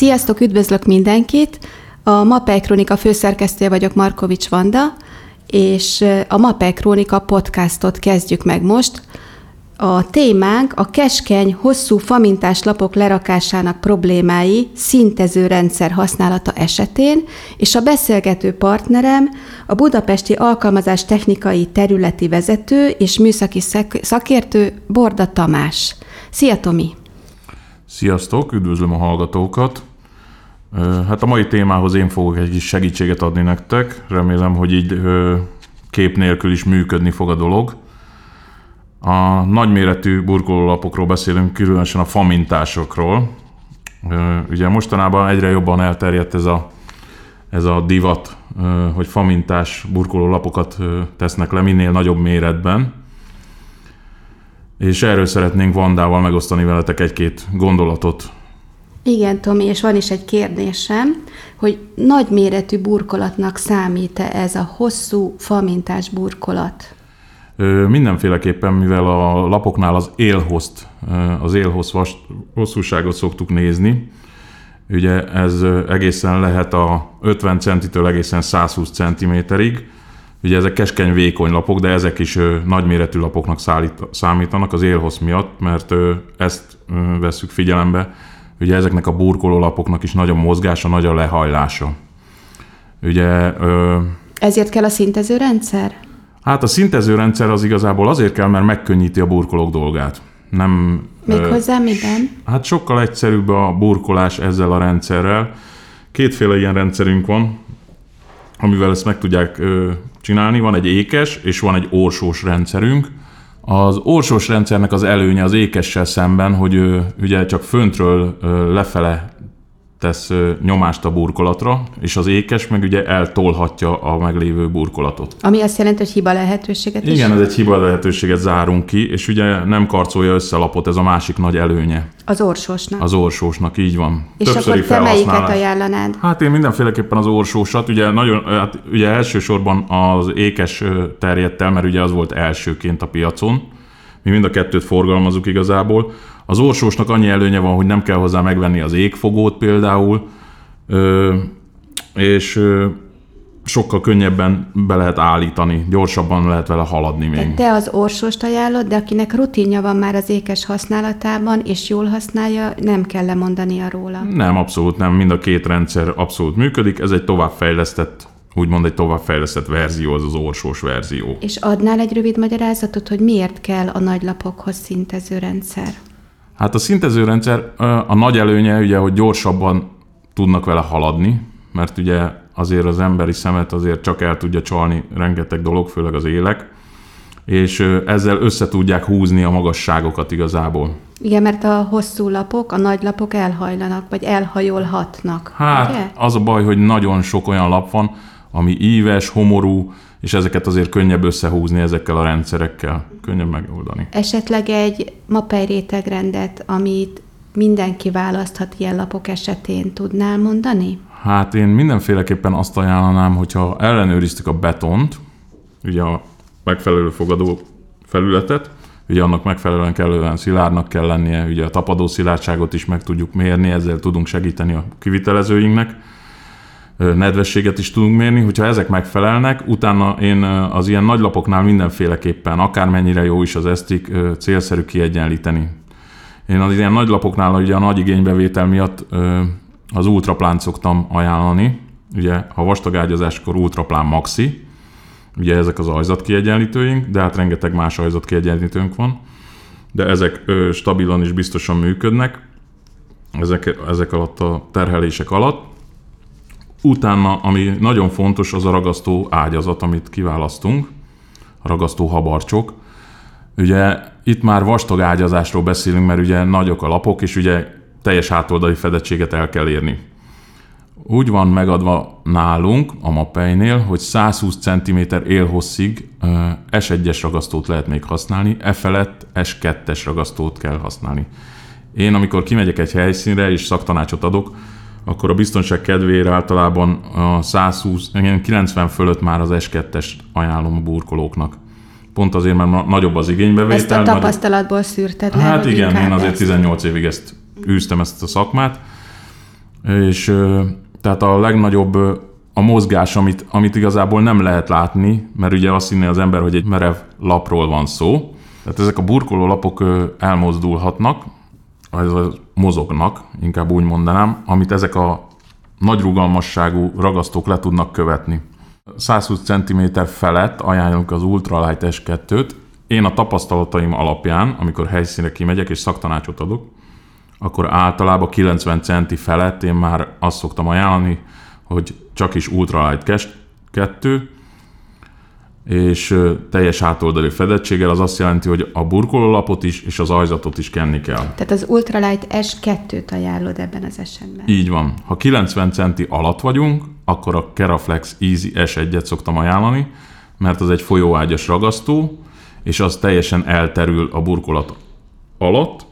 Sziasztok, üdvözlök mindenkit! A Mapei Krónika főszerkesztője vagyok, Markovics Vanda, és a Mapei Krónika podcastot kezdjük meg most. A témánk a keskeny, hosszú famintás lapok lerakásának problémái szintező rendszer használata esetén, és a beszélgető partnerem a budapesti alkalmazás technikai területi vezető és műszaki szakértő Borda Tamás. Szia, Tomi! Sziasztok, üdvözlöm a hallgatókat! Hát a mai témához én fogok egy kis segítséget adni nektek. Remélem, hogy így kép nélkül is működni fog a dolog. A nagyméretű burkolólapokról beszélünk, különösen a famintásokról. Ugye mostanában egyre jobban elterjedt ez a divat, hogy famintás burkolólapokat tesznek le minél nagyobb méretben. És erről szeretnénk Vandával megosztani veletek egy-két gondolatot. Igen, Tomi, és van is egy kérdésem, hogy nagyméretű burkolatnak számít-e ez a hosszú famintás burkolat? Mindenféleképpen, mivel a lapoknál az élhossz hosszúságot szoktuk nézni, ugye ez egészen lehet a 50 centitől egészen 120 centiméterig. Ugye ezek keskeny, vékony lapok, de ezek is nagyméretű lapoknak számítanak az élhossz miatt, mert ezt vesszük figyelembe. Ugye ezeknek a burkoló lapoknak is nagy a mozgása, nagy a lehajlása. Ugye, ezért kell a szintező rendszer? Hát a szintező rendszer az igazából azért kell, mert megkönnyíti a burkolók dolgát. Nem, méghozzá miben? Hát sokkal egyszerűbb a burkolás ezzel a rendszerrel. Kétféle ilyen rendszerünk van, amivel ezt meg tudják csinálni. Van egy ékes és van egy orsós rendszerünk. Az orsós rendszernek az előnye az ékessel szemben, hogy ugye csak föntről lefele tesz nyomást a burkolatra, és az ékes meg ugye eltolhatja a meglévő burkolatot. Ami azt jelenti, hogy hiba lehetőséget is? Igen, ez egy hiba lehetőséget zárunk ki, és ugye nem karcolja össze lapot, ez a másik nagy előnye. Az orsósnak? Az orsósnak, így van. És többszöri akkor te melyiket ajánlanád? Hát én mindenféleképpen az orsósat, ugye, ugye elsősorban az ékes terjedt el, mert ugye az volt elsőként a piacon. Mi mind a kettőt forgalmazunk igazából. Az orsósnak annyi előnye van, hogy nem kell hozzá megvenni az égfogót például, és sokkal könnyebben be lehet állítani, gyorsabban lehet vele haladni még. Te az orsóst ajánlod, de akinek rutinja van már az ékes használatában, és jól használja, nem kell lemondania róla. Nem, abszolút nem. Mind a két rendszer abszolút működik. Ez egy továbbfejlesztett, úgymond egy továbbfejlesztett verzió, az az orsós verzió. És adnál egy rövid magyarázatot, hogy miért kell a nagylapokhoz szintező rendszer? Hát a szintező rendszer a nagy előnye, ugye, hogy gyorsabban tudnak vele haladni, mert ugye azért az emberi szemet azért csak el tudja csalni rengeteg dolog, főleg az élek, és ezzel össze tudják húzni a magasságokat igazából. Igen, mert a hosszú lapok, a nagy lapok elhajlanak, vagy elhajolhatnak. Hát ugye? Az a baj, hogy nagyon sok olyan lap van, ami íves, homorú, és ezeket azért könnyebb összehúzni ezekkel a rendszerekkel, könnyebb megoldani. Esetleg egy mapei rétegrendet, amit mindenki választhat ilyen lapok esetén, tudnál mondani? Hát én mindenféleképpen azt ajánlanám, hogyha ellenőriztük a betont, ugye a megfelelő fogadó felületet, ugye annak megfelelően kellően szilárdnak kell lennie, ugye a tapadó szilárdságot is meg tudjuk mérni, ezzel tudunk segíteni a kivitelezőinknek, nedvességet is tudunk mérni, hogyha ezek megfelelnek, utána én az ilyen nagy lapoknál mindenféleképpen, akármennyire jó is az esztik, célszerű kiegyenlíteni. Én az ilyen nagy lapoknál ugye a nagy igénybevétel miatt az ultraplánt szoktam ajánlani, ugye a vastagágyazáskor Ultraplan Maxi, ugye ezek az ajzatkiegyenlítőink, de hát rengeteg más ajzatkiegyenlítőnk van, de ezek stabilan és biztosan működnek, ezek alatt a terhelések alatt. Utána, ami nagyon fontos, az a ragasztó ágyazat, amit kiválasztunk, a ragasztó habarcsok. Ugye itt már vastag ágyazásról beszélünk, mert ugye nagyok a lapok, és ugye teljes hátoldali fedettséget el kell érni. Úgy van megadva nálunk, a Mapeinél, hogy 120 cm élhosszig S1-es ragasztót lehet még használni, e felett S2-es ragasztót kell használni. Én, amikor kimegyek egy helyszínre és szaktanácsot adok, akkor a biztonság kedvére általában a 90 fölött már az S2-est ajánlom a burkolóknak. Pont azért, mert nagyobb az igénybevétel. Ezt a tapasztalatból szűrted le? Hát igen, én azért 18 évig ezt űztem, ezt a szakmát. És tehát a legnagyobb a mozgás, amit igazából nem lehet látni, mert ugye azt hinné az ember, hogy egy merev lapról van szó. Tehát ezek a burkoló lapok elmozdulhatnak, mozognak, inkább úgy mondanám, amit ezek a nagy rugalmasságú ragasztók le tudnak követni. 120 cm felett ajánljuk az Ultralight S2-t. Én a tapasztalataim alapján, amikor helyszínre kimegyek és szaktanácsot adok, akkor általában 90 cm felett én már azt szoktam ajánlani, hogy csakis Ultralight 2, és teljes hátoldali fedettséggel, az azt jelenti, hogy a burkolólapot is, és az ajzatot is kenni kell. Tehát az Ultralight S2-t ajánlod ebben az esetben. Így van. Ha 90 centi alatt vagyunk, akkor a Keraflex Easy S1-et szoktam ajánlani, mert az egy folyóágyas ragasztó, és az teljesen elterül a burkolat alatt,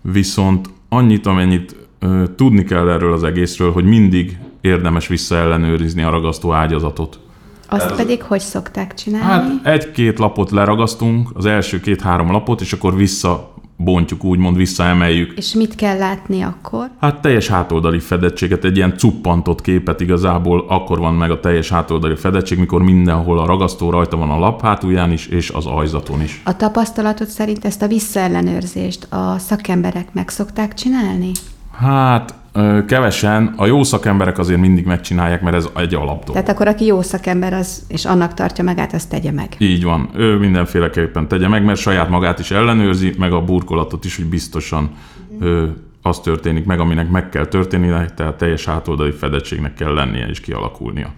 viszont annyit, amennyit tudni kell erről az egészről, hogy mindig érdemes visszaellenőrizni a ragasztó ágyazatot. Azt pedig hogy szokták csinálni? Hát egy-két lapot leragasztunk, az első 2-3 lapot, és akkor visszabontjuk, úgymond visszaemeljük. És mit kell látni akkor? Hát teljes hátoldali fedettséget, egy ilyen cuppantott képet igazából, akkor van meg a teljes hátoldali fedettség, mikor mindenhol a ragasztó rajta van a lap hátulján is, és az ajzaton is. A tapasztalatod szerint ezt a visszaellenőrzést a szakemberek meg szokták csinálni? Hát... kevesen, a jó szakemberek azért mindig megcsinálják, mert ez egy alapdolog. Tehát akkor aki jó szakember, az és annak tartja magát, azt tegye meg. Így van, ő mindenféleképpen tegye meg, mert saját magát is ellenőrzi, meg a burkolatot is, hogy biztosan az történik meg, aminek meg kell történnie, tehát teljes hátoldali fedettségnek kell lennie és kialakulnia.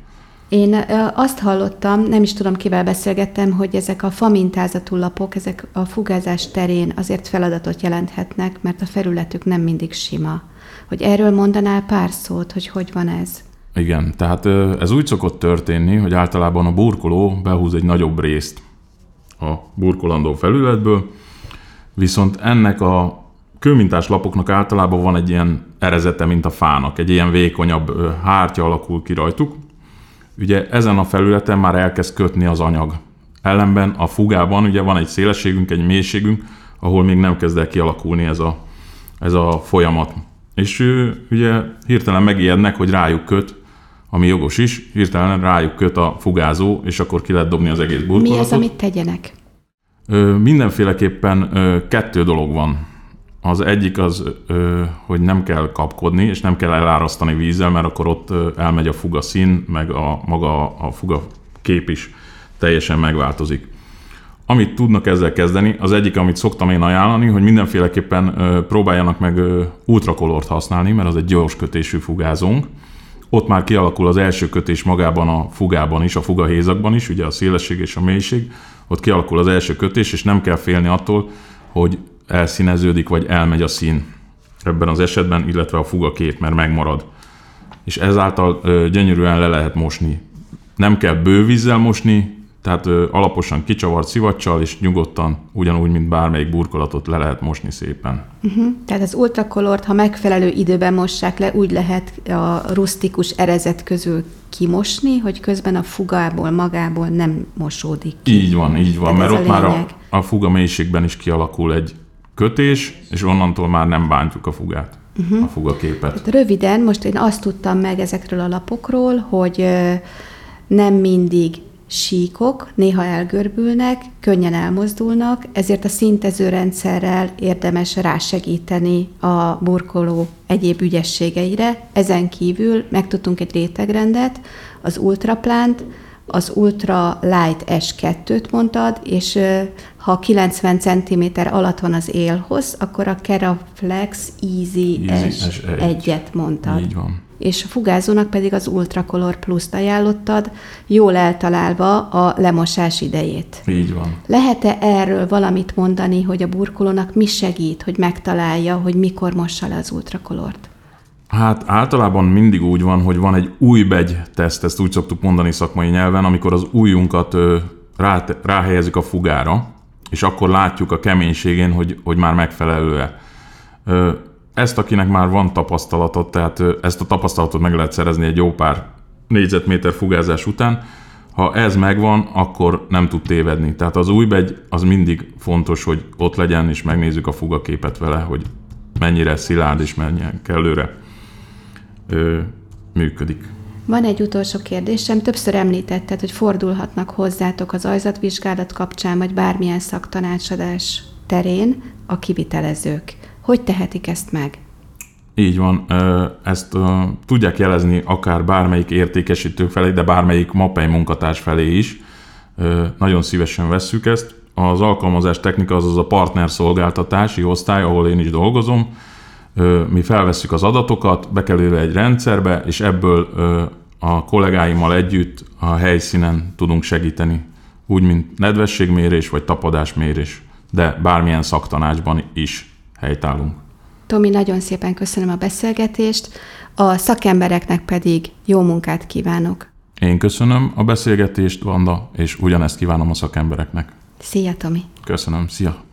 Én azt hallottam, nem is tudom kivel beszélgettem, hogy ezek a famintázatú lapok, ezek a fugázás terén azért feladatot jelenthetnek, mert a felületük nem mindig sima. Hogy erről mondanál pár szót, hogy hogy van ez? Igen, tehát ez úgy szokott történni, hogy általában a burkoló behúz egy nagyobb részt a burkolandó felületből, viszont ennek a kőmintás lapoknak általában van egy ilyen erezete, mint a fának, egy ilyen vékonyabb hártya alakul ki rajtuk. Ugye ezen a felületen már elkezd kötni az anyag. Ellenben a fugában ugye van egy szélességünk, egy mélységünk, ahol még nem kezd el kialakulni ez a folyamat. És ugye hirtelen megijednek, hogy rájuk köt, ami jogos is, hirtelen rájuk köt a fugázó, és akkor ki lehet dobni az egész burkolatot. Mi az, amit tegyenek? Mindenféleképpen 2 dolog van. Az egyik az, hogy nem kell kapkodni, és nem kell elárasztani vízzel, mert akkor ott elmegy a fuga szín, meg maga a fuga kép is teljesen megváltozik. Amit tudnak ezzel kezdeni, az egyik, amit szoktam én ajánlani, hogy mindenféleképpen próbáljanak meg ultrakolort használni, mert az egy gyors kötésű fugázónk. Ott már kialakul az első kötés magában a fugában is, a fugahézakban is, ugye a szélesség és a mélység. Ott kialakul az első kötés, és nem kell félni attól, hogy elszíneződik, vagy elmegy a szín ebben az esetben, illetve a fuga kép, mert megmarad. És ezáltal gyönyörűen le lehet mosni. Nem kell bővízzel mosni, tehát alaposan kicsavart szivacsal, és nyugodtan, ugyanúgy, mint bármelyik burkolatot le lehet mosni szépen. Tehát az ultrakolort, ha megfelelő időben mossák le, úgy lehet a rusztikus erezet közül kimosni, hogy közben a fugából, magából nem mosódik ki. Így van, tehát mert ott már a fuga mélységben is kialakul egy kötés, és onnantól már nem bántjuk a fugát, a fugaképet. Tehát röviden, most én azt tudtam meg ezekről a lapokról, hogy nem mindig síkok, néha elgörbülnek, könnyen elmozdulnak, ezért a szintező rendszerrel érdemes rásegíteni a burkoló egyéb ügyességeire. Ezen kívül megtudtunk egy rétegrendet, az Ultraplant, az Ultralight S2-t mondtad, és ha 90 cm alatt van az élhossz, akkor a Keraflex Easy S1-et mondtad. Így van. És a fugázónak pedig az Ultracolor Plus-t ajánlottad, jól eltalálva a lemosás idejét. Így van. Lehet-e erről valamit mondani, hogy a burkolónak mi segít, hogy megtalálja, hogy mikor mossa le az Ultracolort? Hát általában mindig úgy van, hogy van egy újbegy teszt, ezt úgy szoktuk mondani szakmai nyelven, amikor az ujjunkat ráhelyezik a fugára, és akkor látjuk a keménységén, hogy már megfelelő-e. Ezt, akinek már van tapasztalatot, tehát ezt a tapasztalatot meg lehet szerezni egy jó pár négyzetméter fugázás után, ha ez megvan, akkor nem tud tévedni. Tehát az újbegy az mindig fontos, hogy ott legyen, és megnézzük a fugaképet vele, hogy mennyire szilárd és menjen kellőre. működik. Van egy utolsó kérdésem. Többször említetted, hogy fordulhatnak hozzátok az ajzatvizsgálat kapcsán, vagy bármilyen szaktanácsadás terén a kivitelezők. Hogy tehetik ezt meg? Így van. Ezt tudják jelezni akár bármelyik értékesítő felé, de bármelyik Mapei munkatárs felé is. Nagyon szívesen vesszük ezt. Az alkalmazás technika, azaz a partnerszolgáltatási osztály, ahol én is dolgozom, mi felvesszük az adatokat, bekerülve egy rendszerbe, és ebből a kollégáimmal együtt a helyszínen tudunk segíteni. Úgy, mint nedvességmérés vagy tapadásmérés, de bármilyen szaktanácsban is helytállunk. Tomi, nagyon szépen köszönöm a beszélgetést, a szakembereknek pedig jó munkát kívánok. Én köszönöm a beszélgetést, Vanda, és ugyanezt kívánom a szakembereknek. Szia, Tomi! Köszönöm, szia!